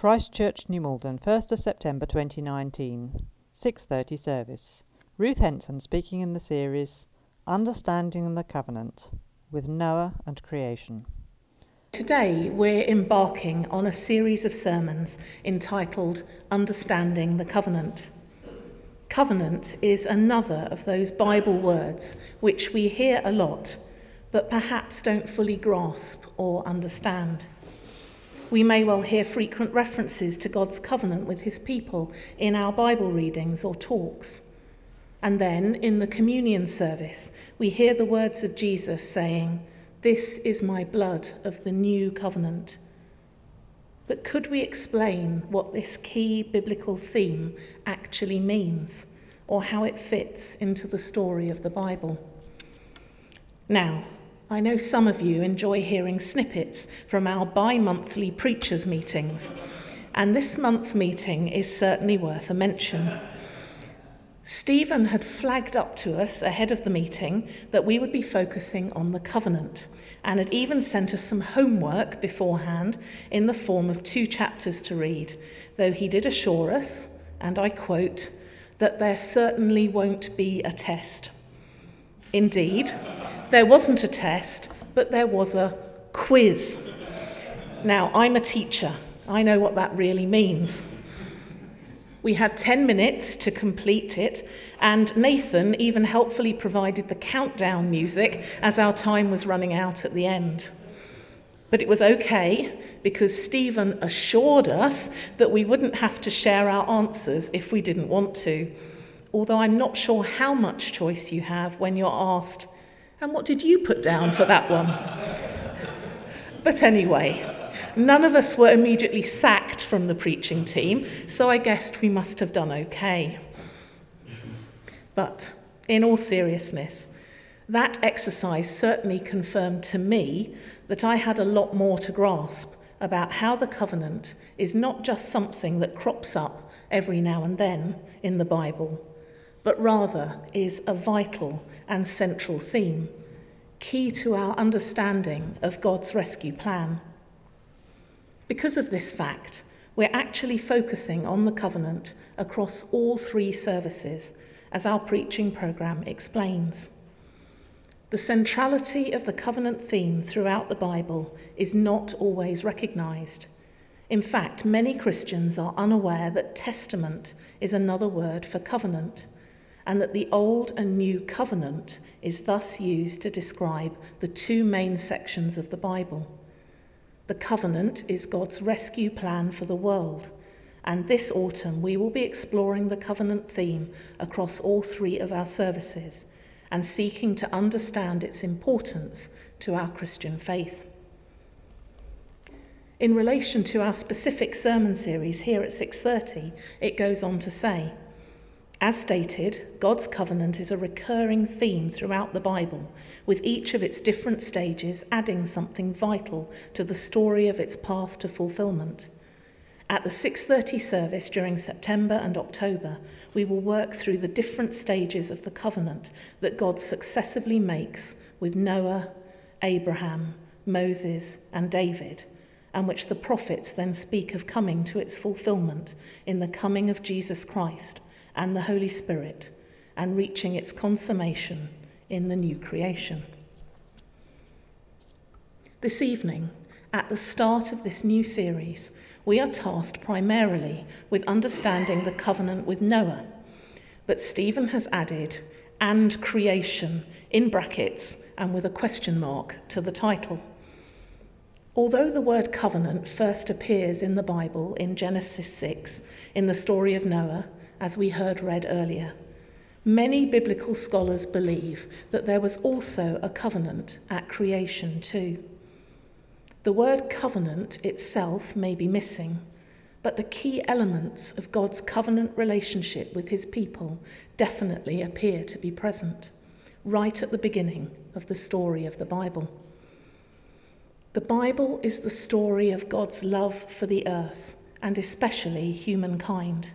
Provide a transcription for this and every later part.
Christchurch New Maldon, 1st of September 2019, 6:30 service. Ruth Henson speaking in the series Understanding the Covenant with Noah and Creation. Today we're embarking on a series of sermons entitled Understanding the Covenant. Covenant is another of those Bible words which we hear a lot, but perhaps don't fully grasp or understand. We may well hear frequent references to God's covenant with his people in our Bible readings or talks. And then in the communion service, we hear the words of Jesus saying, "This is my blood of the new covenant." But could we explain what this key biblical theme actually means, or how it fits into the story of the Bible? Now, I know some of you enjoy hearing snippets from our bi-monthly preachers' meetings, and this month's meeting is certainly worth a mention. Stephen had flagged up to us ahead of the meeting that we would be focusing on the covenant, and had even sent us some homework beforehand in the form of 2 chapters to read, though he did assure us, and I quote, that there certainly won't be a test. Indeed, there wasn't a test, but there was a quiz. Now, I'm a teacher. I know what that really means. We had 10 minutes to complete it, and Nathan even helpfully provided the countdown music as our time was running out at the end. But it was okay, because Stephen assured us that we wouldn't have to share our answers if we didn't want to. Although I'm not sure how much choice you have when you're asked, "And what did you put down for that one?" But anyway, none of us were immediately sacked from the preaching team, so I guessed we must have done okay. But in all seriousness, that exercise certainly confirmed to me that I had a lot more to grasp about how the covenant is not just something that crops up every now and then in the Bible, but rather is a vital and central theme, key to our understanding of God's rescue plan. Because of this fact, we're actually focusing on the covenant across all 3 services, as our preaching programme explains. The centrality of the covenant theme throughout the Bible is not always recognised. In fact, many Christians are unaware that testament is another word for covenant, and that the Old and New Covenant is thus used to describe the 2 main sections of the Bible. The covenant is God's rescue plan for the world, and this autumn we will be exploring the covenant theme across all 3 of our services and seeking to understand its importance to our Christian faith. In relation to our specific sermon series here at 6:30, it goes on to say, as stated, God's covenant is a recurring theme throughout the Bible, with each of its different stages adding something vital to the story of its path to fulfilment. At the 6:30 service during September and October, we will work through the different stages of the covenant that God successively makes with Noah, Abraham, Moses, and David, and which the prophets then speak of coming to its fulfilment in the coming of Jesus Christ and the Holy Spirit, and reaching its consummation in the new creation. This evening, at the start of this new series, we are tasked primarily with understanding the covenant with Noah, but Stephen has added "and creation" in brackets and with a question mark to the title. Although the word covenant first appears in the Bible in Genesis 6, in the story of Noah, as we heard read earlier, many biblical scholars believe that there was also a covenant at creation too. The word covenant itself may be missing, but the key elements of God's covenant relationship with his people definitely appear to be present, right at the beginning of the story of the Bible. The Bible is the story of God's love for the earth, and especially humankind,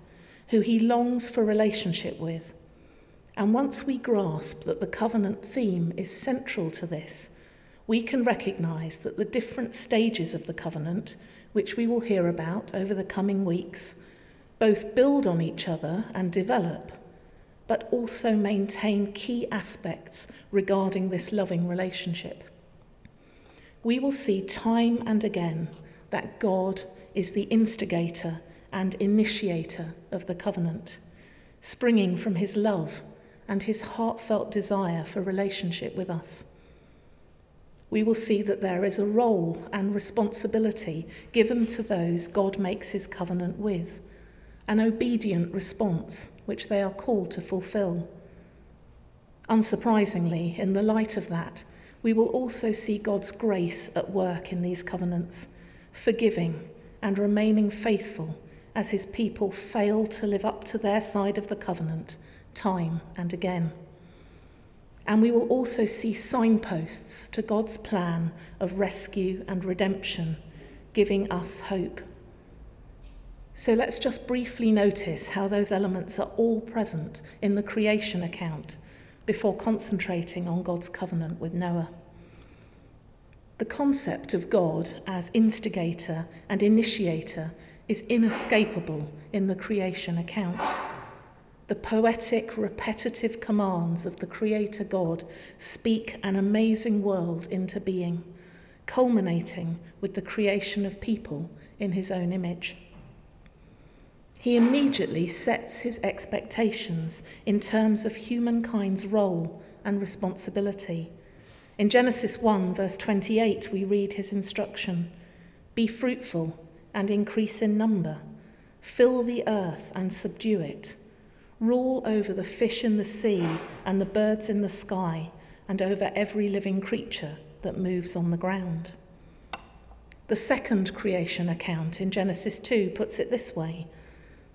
who he longs for relationship with. And once we grasp that the covenant theme is central to this, we can recognise that the different stages of the covenant, which we will hear about over the coming weeks, both build on each other and develop, but also maintain key aspects regarding this loving relationship. We will see time and again that God is the instigator and initiator of the covenant, springing from his love and his heartfelt desire for relationship with us. We will see that there is a role and responsibility given to those God makes his covenant with, an obedient response which they are called to fulfill. Unsurprisingly, in the light of that, we will also see God's grace at work in these covenants, forgiving and remaining faithful as his people fail to live up to their side of the covenant time and again. And we will also see signposts to God's plan of rescue and redemption, giving us hope. So let's just briefly notice how those elements are all present in the creation account before concentrating on God's covenant with Noah. The concept of God as instigator and initiator is inescapable in the creation account. The poetic, repetitive commands of the Creator God speak an amazing world into being, culminating with the creation of people in his own image. He immediately sets his expectations in terms of humankind's role and responsibility. In Genesis 1, verse 28, we read his instruction, "Be fruitful and increase in number, fill the earth and subdue it, rule over the fish in the sea and the birds in the sky, and over every living creature that moves on the ground." The second creation account in Genesis 2 puts it this way,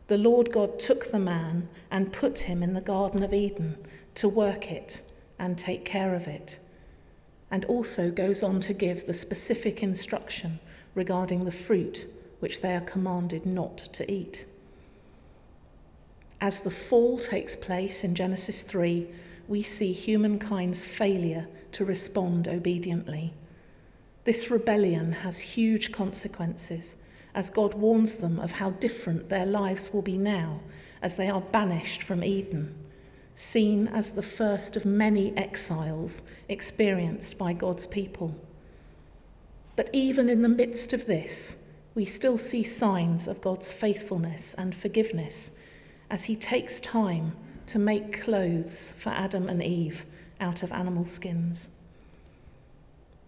"The Lord God took the man and put him in the Garden of Eden to work it and take care of it," and also goes on to give the specific instruction regarding the fruit which they are commanded not to eat. As the fall takes place in Genesis 3, we see humankind's failure to respond obediently. This rebellion has huge consequences, as God warns them of how different their lives will be now as they are banished from Eden, seen as the first of many exiles experienced by God's people. But even in the midst of this, we still see signs of God's faithfulness and forgiveness, as he takes time to make clothes for Adam and Eve out of animal skins.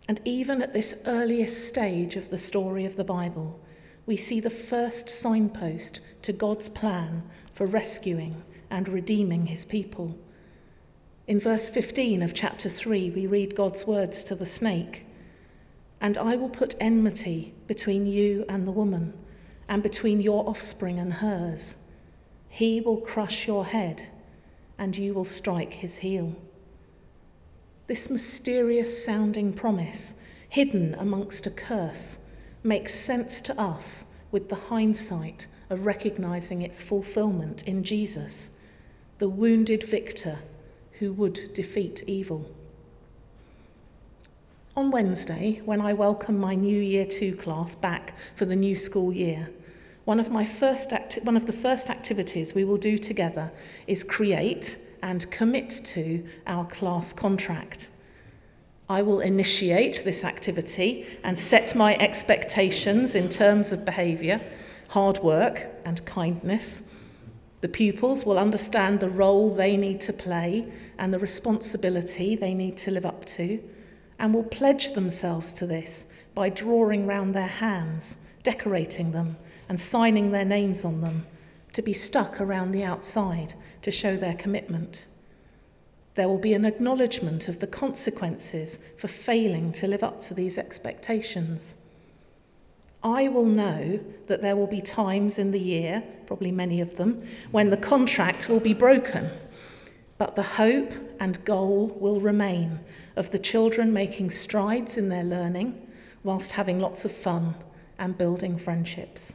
And even at this earliest stage of the story of the Bible, we see the first signpost to God's plan for rescuing and redeeming his people. In verse 15 of chapter 3, we read God's words to the snake, "And I will put enmity between you and the woman, and between your offspring and hers. He will crush your head, and you will strike his heel." This mysterious sounding promise, hidden amongst a curse, makes sense to us with the hindsight of recognizing its fulfillment in Jesus, the wounded victor who would defeat evil. On Wednesday, when I welcome my new Year 2 class back for the new school year, One of the first activities we will do together is create and commit to our class contract. I will initiate this activity and set my expectations in terms of behaviour, hard work and kindness. The pupils will understand the role they need to play and the responsibility they need to live up to, and will pledge themselves to this by drawing round their hands, decorating them, and signing their names on them, to be stuck around the outside to show their commitment. There will be an acknowledgement of the consequences for failing to live up to these expectations. I will know that there will be times in the year, probably many of them, when the contract will be broken, but the hope and goal will remain of the children making strides in their learning whilst having lots of fun and building friendships.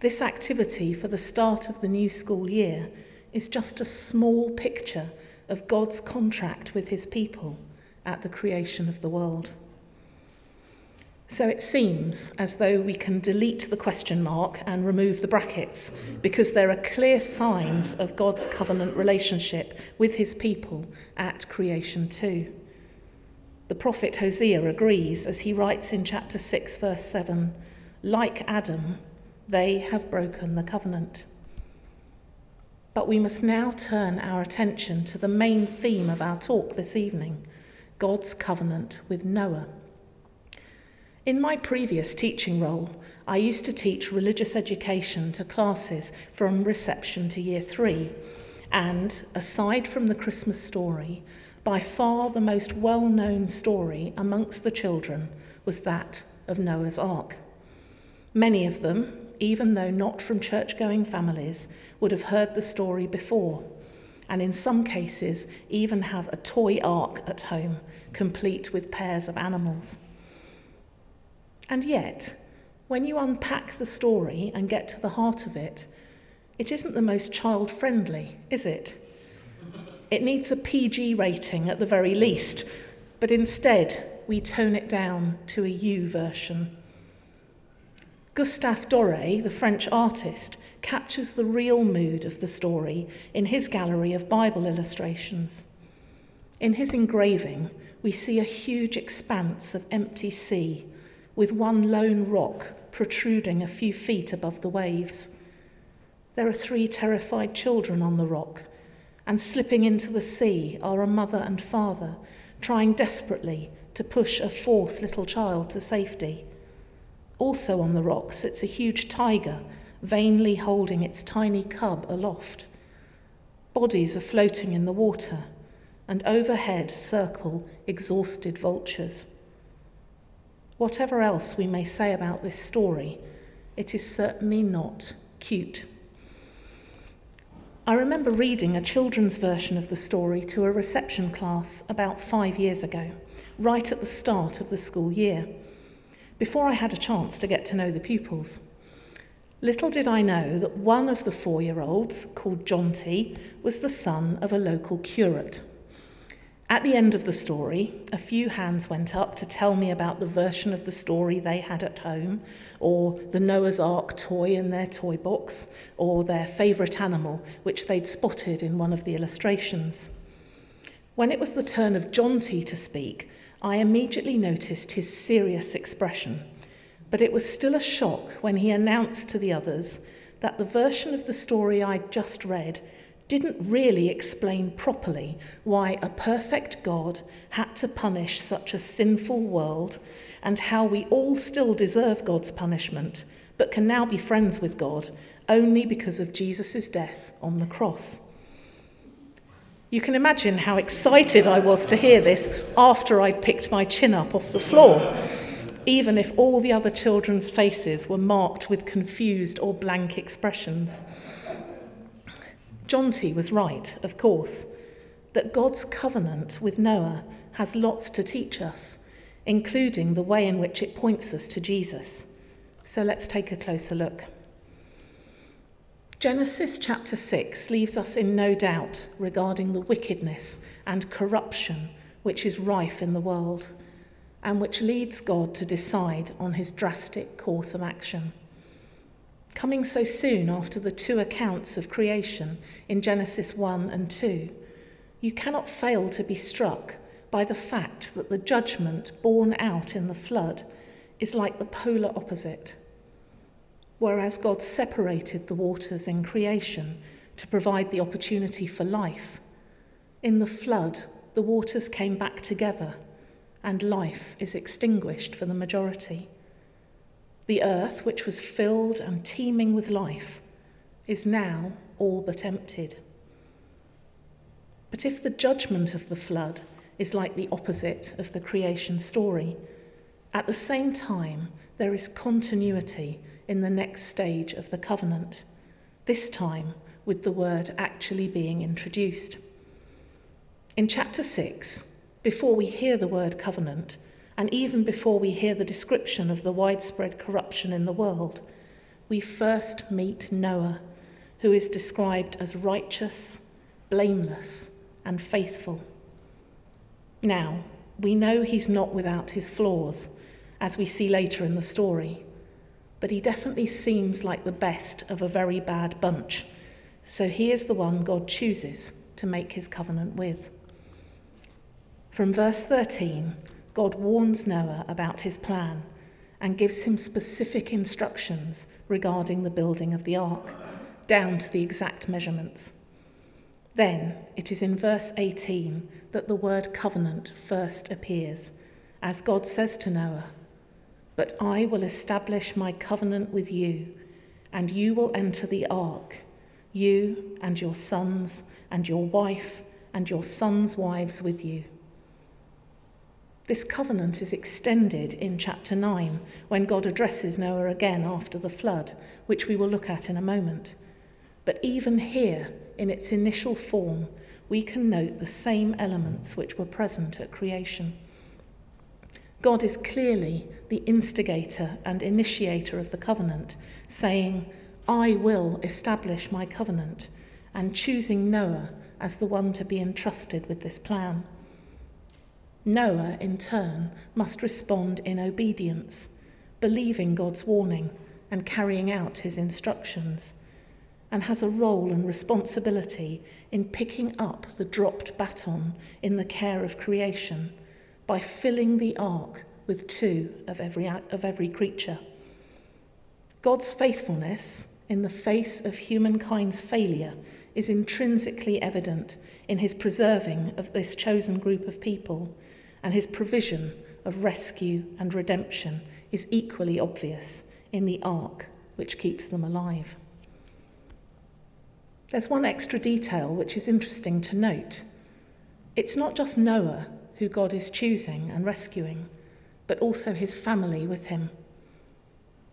This activity for the start of the new school year is just a small picture of God's contract with his people at the creation of the world. So it seems as though we can delete the question mark and remove the brackets, because there are clear signs of God's covenant relationship with his people at creation too. The prophet Hosea agrees as he writes in chapter 6, verse 7, "Like Adam, they have broken the covenant." But we must now turn our attention to the main theme of our talk this evening, God's covenant with Noah. In my previous teaching role, I used to teach religious education to classes from reception to year 3, and aside from the Christmas story, by far the most well-known story amongst the children was that of Noah's Ark. Many of them, even though not from church-going families, would have heard the story before, and in some cases even have a toy ark at home, complete with pairs of animals. And yet, when you unpack the story and get to the heart of it, it isn't the most child-friendly, is it? It needs a PG rating at the very least, but instead we tone it down to a U version. Gustave Doré, the French artist, captures the real mood of the story in his gallery of Bible illustrations. In his engraving, we see a huge expanse of empty sea, with one lone rock protruding a few feet above the waves. There are 3 terrified children on the rock, and slipping into the sea are a mother and father, trying desperately to push a 4th little child to safety. Also on the rock sits a huge tiger, vainly holding its tiny cub aloft. Bodies are floating in the water, and overhead circle exhausted vultures. Whatever else we may say about this story, it is certainly not cute. I remember reading a children's version of the story to a reception class about 5 years ago, right at the start of the school year, before I had a chance to get to know the pupils. Little did I know that one of the 4-year-olds, called Jonty, was the son of a local curate. At the end of the story, a few hands went up to tell me about the version of the story they had at home, or the Noah's Ark toy in their toy box, or their favourite animal, which they'd spotted in one of the illustrations. When it was the turn of Jonty to speak, I immediately noticed his serious expression, but it was still a shock when he announced to the others that the version of the story I'd just read didn't really explain properly why a perfect God had to punish such a sinful world, and how we all still deserve God's punishment, but can now be friends with God only because of Jesus' death on the cross. You can imagine how excited I was to hear this after I'd picked my chin up off the floor, even if all the other children's faces were marked with confused or blank expressions. Jonty was right, of course, that God's covenant with Noah has lots to teach us, including the way in which it points us to Jesus. So let's take a closer look. Genesis chapter 6 leaves us in no doubt regarding the wickedness and corruption which is rife in the world, and which leads God to decide on his drastic course of action. Coming so soon after the 2 accounts of creation in Genesis 1 and 2, you cannot fail to be struck by the fact that the judgment borne out in the flood is like the polar opposite. Whereas God separated the waters in creation to provide the opportunity for life, in the flood the waters came back together and life is extinguished for the majority. The earth, which was filled and teeming with life, is now all but emptied. But if the judgment of the flood is like the opposite of the creation story, at the same time there is continuity in the next stage of the covenant, this time with the word actually being introduced. In chapter 6, before we hear the word covenant, and even before we hear the description of the widespread corruption in the world, we first meet Noah, who is described as righteous, blameless, and faithful. Now, we know he's not without his flaws, as we see later in the story. But he definitely seems like the best of a very bad bunch. So he is the one God chooses to make his covenant with. From verse 13, God warns Noah about his plan and gives him specific instructions regarding the building of the ark, down to the exact measurements. Then it is in verse 18 that the word covenant first appears, as God says to Noah, "But I will establish my covenant with you, and you will enter the ark, you and your sons and your wife and your sons' wives with you." This covenant is extended in chapter 9 when God addresses Noah again after the flood, which we will look at in a moment. But even here, in its initial form, we can note the same elements which were present at creation. God is clearly the instigator and initiator of the covenant, saying, "I will establish my covenant," and choosing Noah as the one to be entrusted with this plan. Noah, in turn, must respond in obedience, believing God's warning and carrying out his instructions, and has a role and responsibility in picking up the dropped baton in the care of creation, by filling the ark with two of every creature. God's faithfulness in the face of humankind's failure is intrinsically evident in his preserving of this chosen group of people, and his provision of rescue and redemption is equally obvious in the ark, which keeps them alive. There's one extra detail which is interesting to note. It's not just Noah who God is choosing and rescuing, but also his family with him.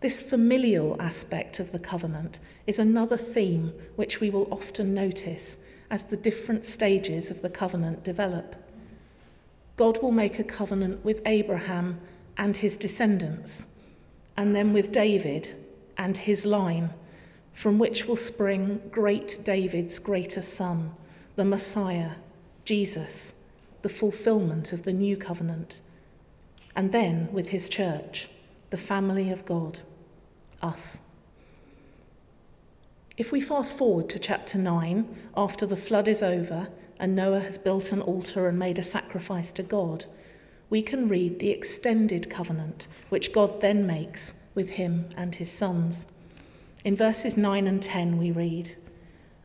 This familial aspect of the covenant is another theme which we will often notice as the different stages of the covenant develop. God will make a covenant with Abraham and his descendants, and then with David and his line, from which will spring great David's greater son, the Messiah, Jesus, the fulfillment of the new covenant, and then with his church, the family of God, us. If we fast forward to chapter 9, after the flood is over and Noah has built an altar and made a sacrifice to God, we can read the extended covenant which God then makes with him and his sons. In verses 9 and 10 we read,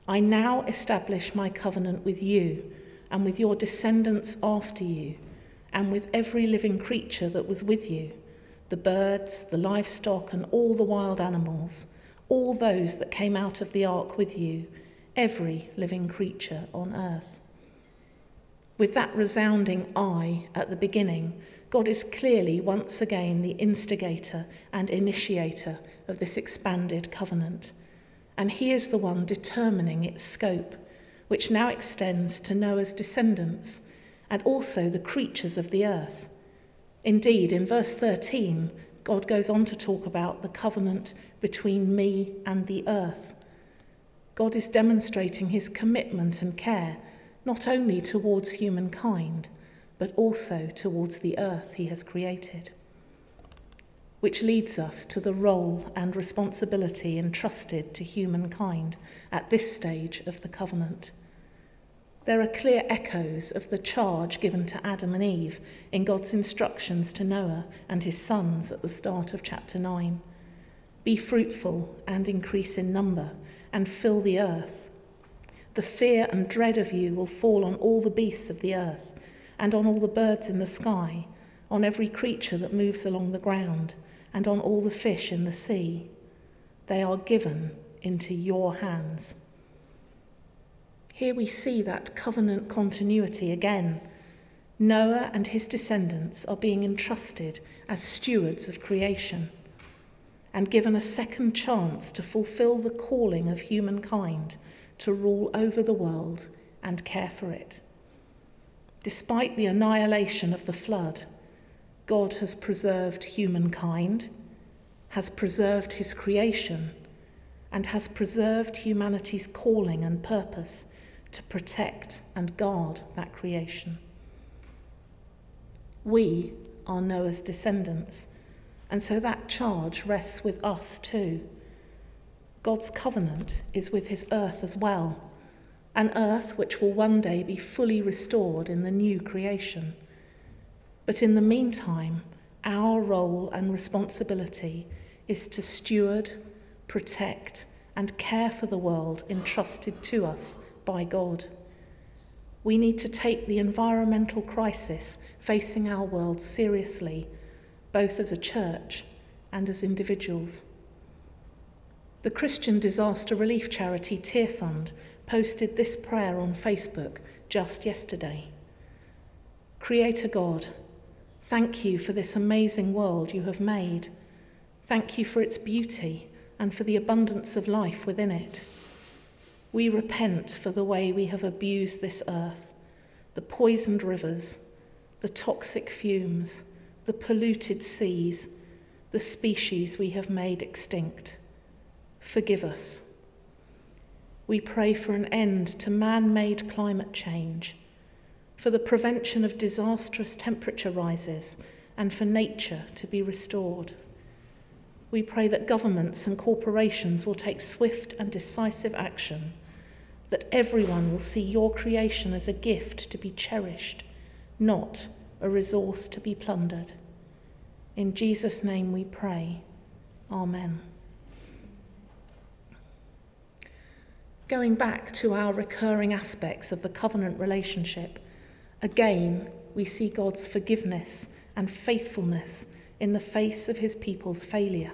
"I now establish my covenant with you, and with your descendants after you, and with every living creature that was with you, the birds, the livestock, and all the wild animals, all those that came out of the ark with you, every living creature on earth." With that resounding "I" at the beginning, God is clearly once again the instigator and initiator of this expanded covenant, and he is the one determining its scope, which now extends to Noah's descendants and also the creatures of the earth. Indeed, in verse 13, God goes on to talk about the covenant between me and the earth. God is demonstrating his commitment and care, not only towards humankind, but also towards the earth he has created. Which leads us to the role and responsibility entrusted to humankind at this stage of the covenant. There are clear echoes of the charge given to Adam and Eve in God's instructions to Noah and his sons at the start of chapter 9. "Be fruitful and increase in number and fill the earth. The fear and dread of you will fall on all the beasts of the earth and on all the birds in the sky, on every creature that moves along the ground and on all the fish in the sea. They are given into your hands." Here we see that covenant continuity again. Noah and his descendants are being entrusted as stewards of creation and given a second chance to fulfill the calling of humankind to rule over the world and care for it. Despite the annihilation of the flood, God has preserved humankind, has preserved his creation, and has preserved humanity's calling and purpose to protect and guard that creation. We are Noah's descendants And so that charge rests with us too. God's covenant is with his earth as well, an earth which will one day be fully restored in the new creation. But in the meantime, our role and responsibility is to steward, protect, and care for the world entrusted to us by God. We need to take the environmental crisis facing our world seriously, both as a church and as individuals. The Christian disaster relief charity Tear Fund posted this prayer on Facebook just yesterday. Creator God, thank you for this amazing world you have made. Thank you for its beauty and for the abundance of life within it. We repent for the way we have abused this earth, the poisoned rivers, the toxic fumes, the polluted seas, the species we have made extinct. Forgive us. We pray for an end to man-made climate change, for the prevention of disastrous temperature rises, and for nature to be restored. We pray that governments and corporations will take swift and decisive action, that everyone will see your creation as a gift to be cherished, not a resource to be plundered. In Jesus' name we pray. Amen. Going back to our recurring aspects of the covenant relationship, again, we see God's forgiveness and faithfulness in the face of his people's failure.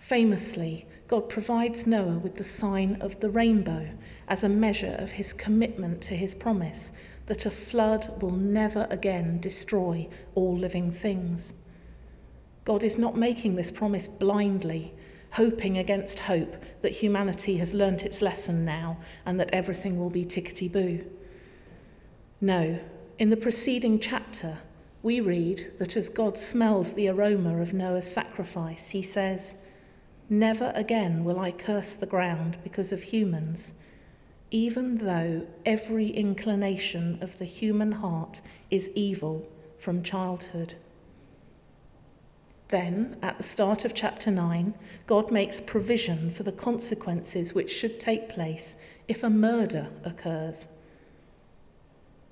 Famously, God provides Noah with the sign of the rainbow as a measure of his commitment to his promise that a flood will never again destroy all living things. God is not making this promise blindly, hoping against hope that humanity has learnt its lesson now and that everything will be tickety-boo. No, in the preceding chapter, we read that as God smells the aroma of Noah's sacrifice, he says, "Never again will I curse the ground because of humans, even though every inclination of the human heart is evil from childhood." Then, at the start of chapter 9, God makes provision for the consequences which should take place if a murder occurs.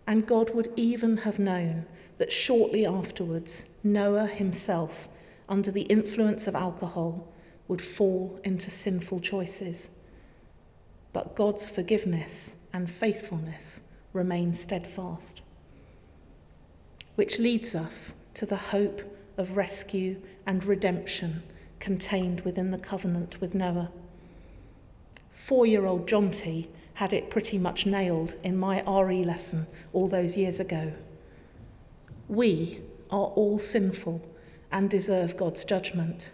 And God would even have known that shortly afterwards, Noah himself, under the influence of alcohol, would fall into sinful choices. But God's forgiveness and faithfulness remain steadfast. Which leads us to the hope of rescue and redemption contained within the covenant with Noah. 4-year-old Jonty had it pretty much nailed in my RE lesson all those years ago. We are all sinful and deserve God's judgment.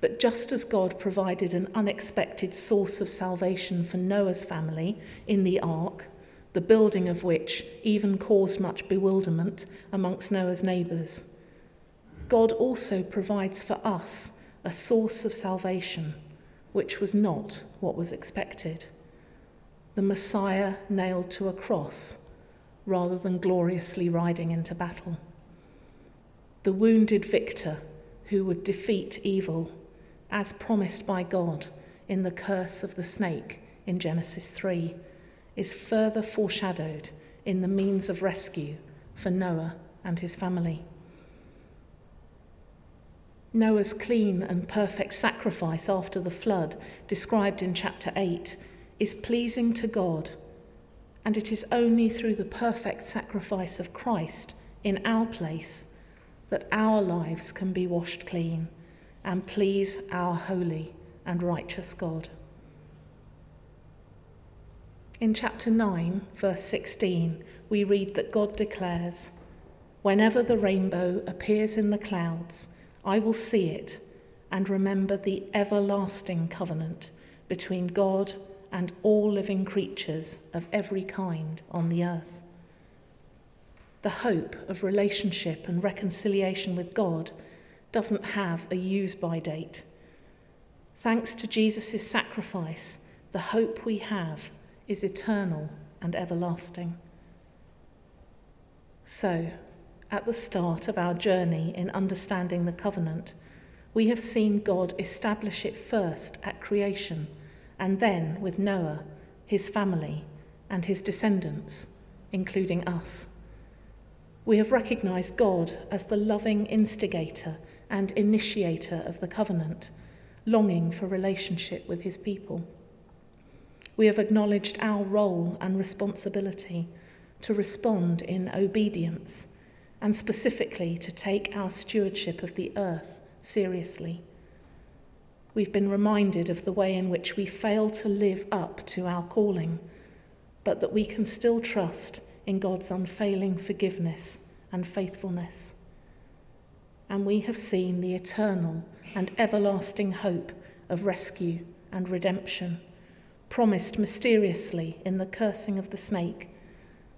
But just as God provided an unexpected source of salvation for Noah's family in the ark, the building of which even caused much bewilderment amongst Noah's neighbours, God also provides for us a source of salvation, which was not what was expected. The Messiah nailed to a cross, rather than gloriously riding into battle. The wounded victor who would defeat evil, as promised by God in the curse of the snake in Genesis 3, is further foreshadowed in the means of rescue for Noah and his family. Noah's clean and perfect sacrifice after the flood, described in chapter 8, is pleasing to God, and it is only through the perfect sacrifice of Christ in our place that our lives can be washed clean and please our holy and righteous God. In chapter 9, verse 16, we read that God declares, "Whenever the rainbow appears in the clouds, I will see it and remember the everlasting covenant between God and all living creatures of every kind on the earth." The hope of relationship and reconciliation with God doesn't have a use-by date. Thanks to Jesus' sacrifice, the hope we have is eternal and everlasting. So, at the start of our journey in understanding the covenant, we have seen God establish it first at creation and then with Noah, his family, and his descendants, including us. We have recognized God as the loving instigator and initiator of the covenant, longing for relationship with his people. We have acknowledged our role and responsibility to respond in obedience, and specifically to take our stewardship of the earth seriously. We've been reminded of the way in which we fail to live up to our calling, but that we can still trust in God's unfailing forgiveness and faithfulness. And we have seen the eternal and everlasting hope of rescue and redemption, promised mysteriously in the cursing of the snake,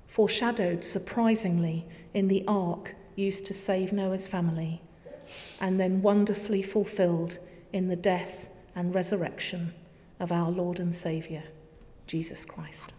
foreshadowed surprisingly in the ark used to save Noah's family, and then wonderfully fulfilled in the death and resurrection of our Lord and Saviour, Jesus Christ.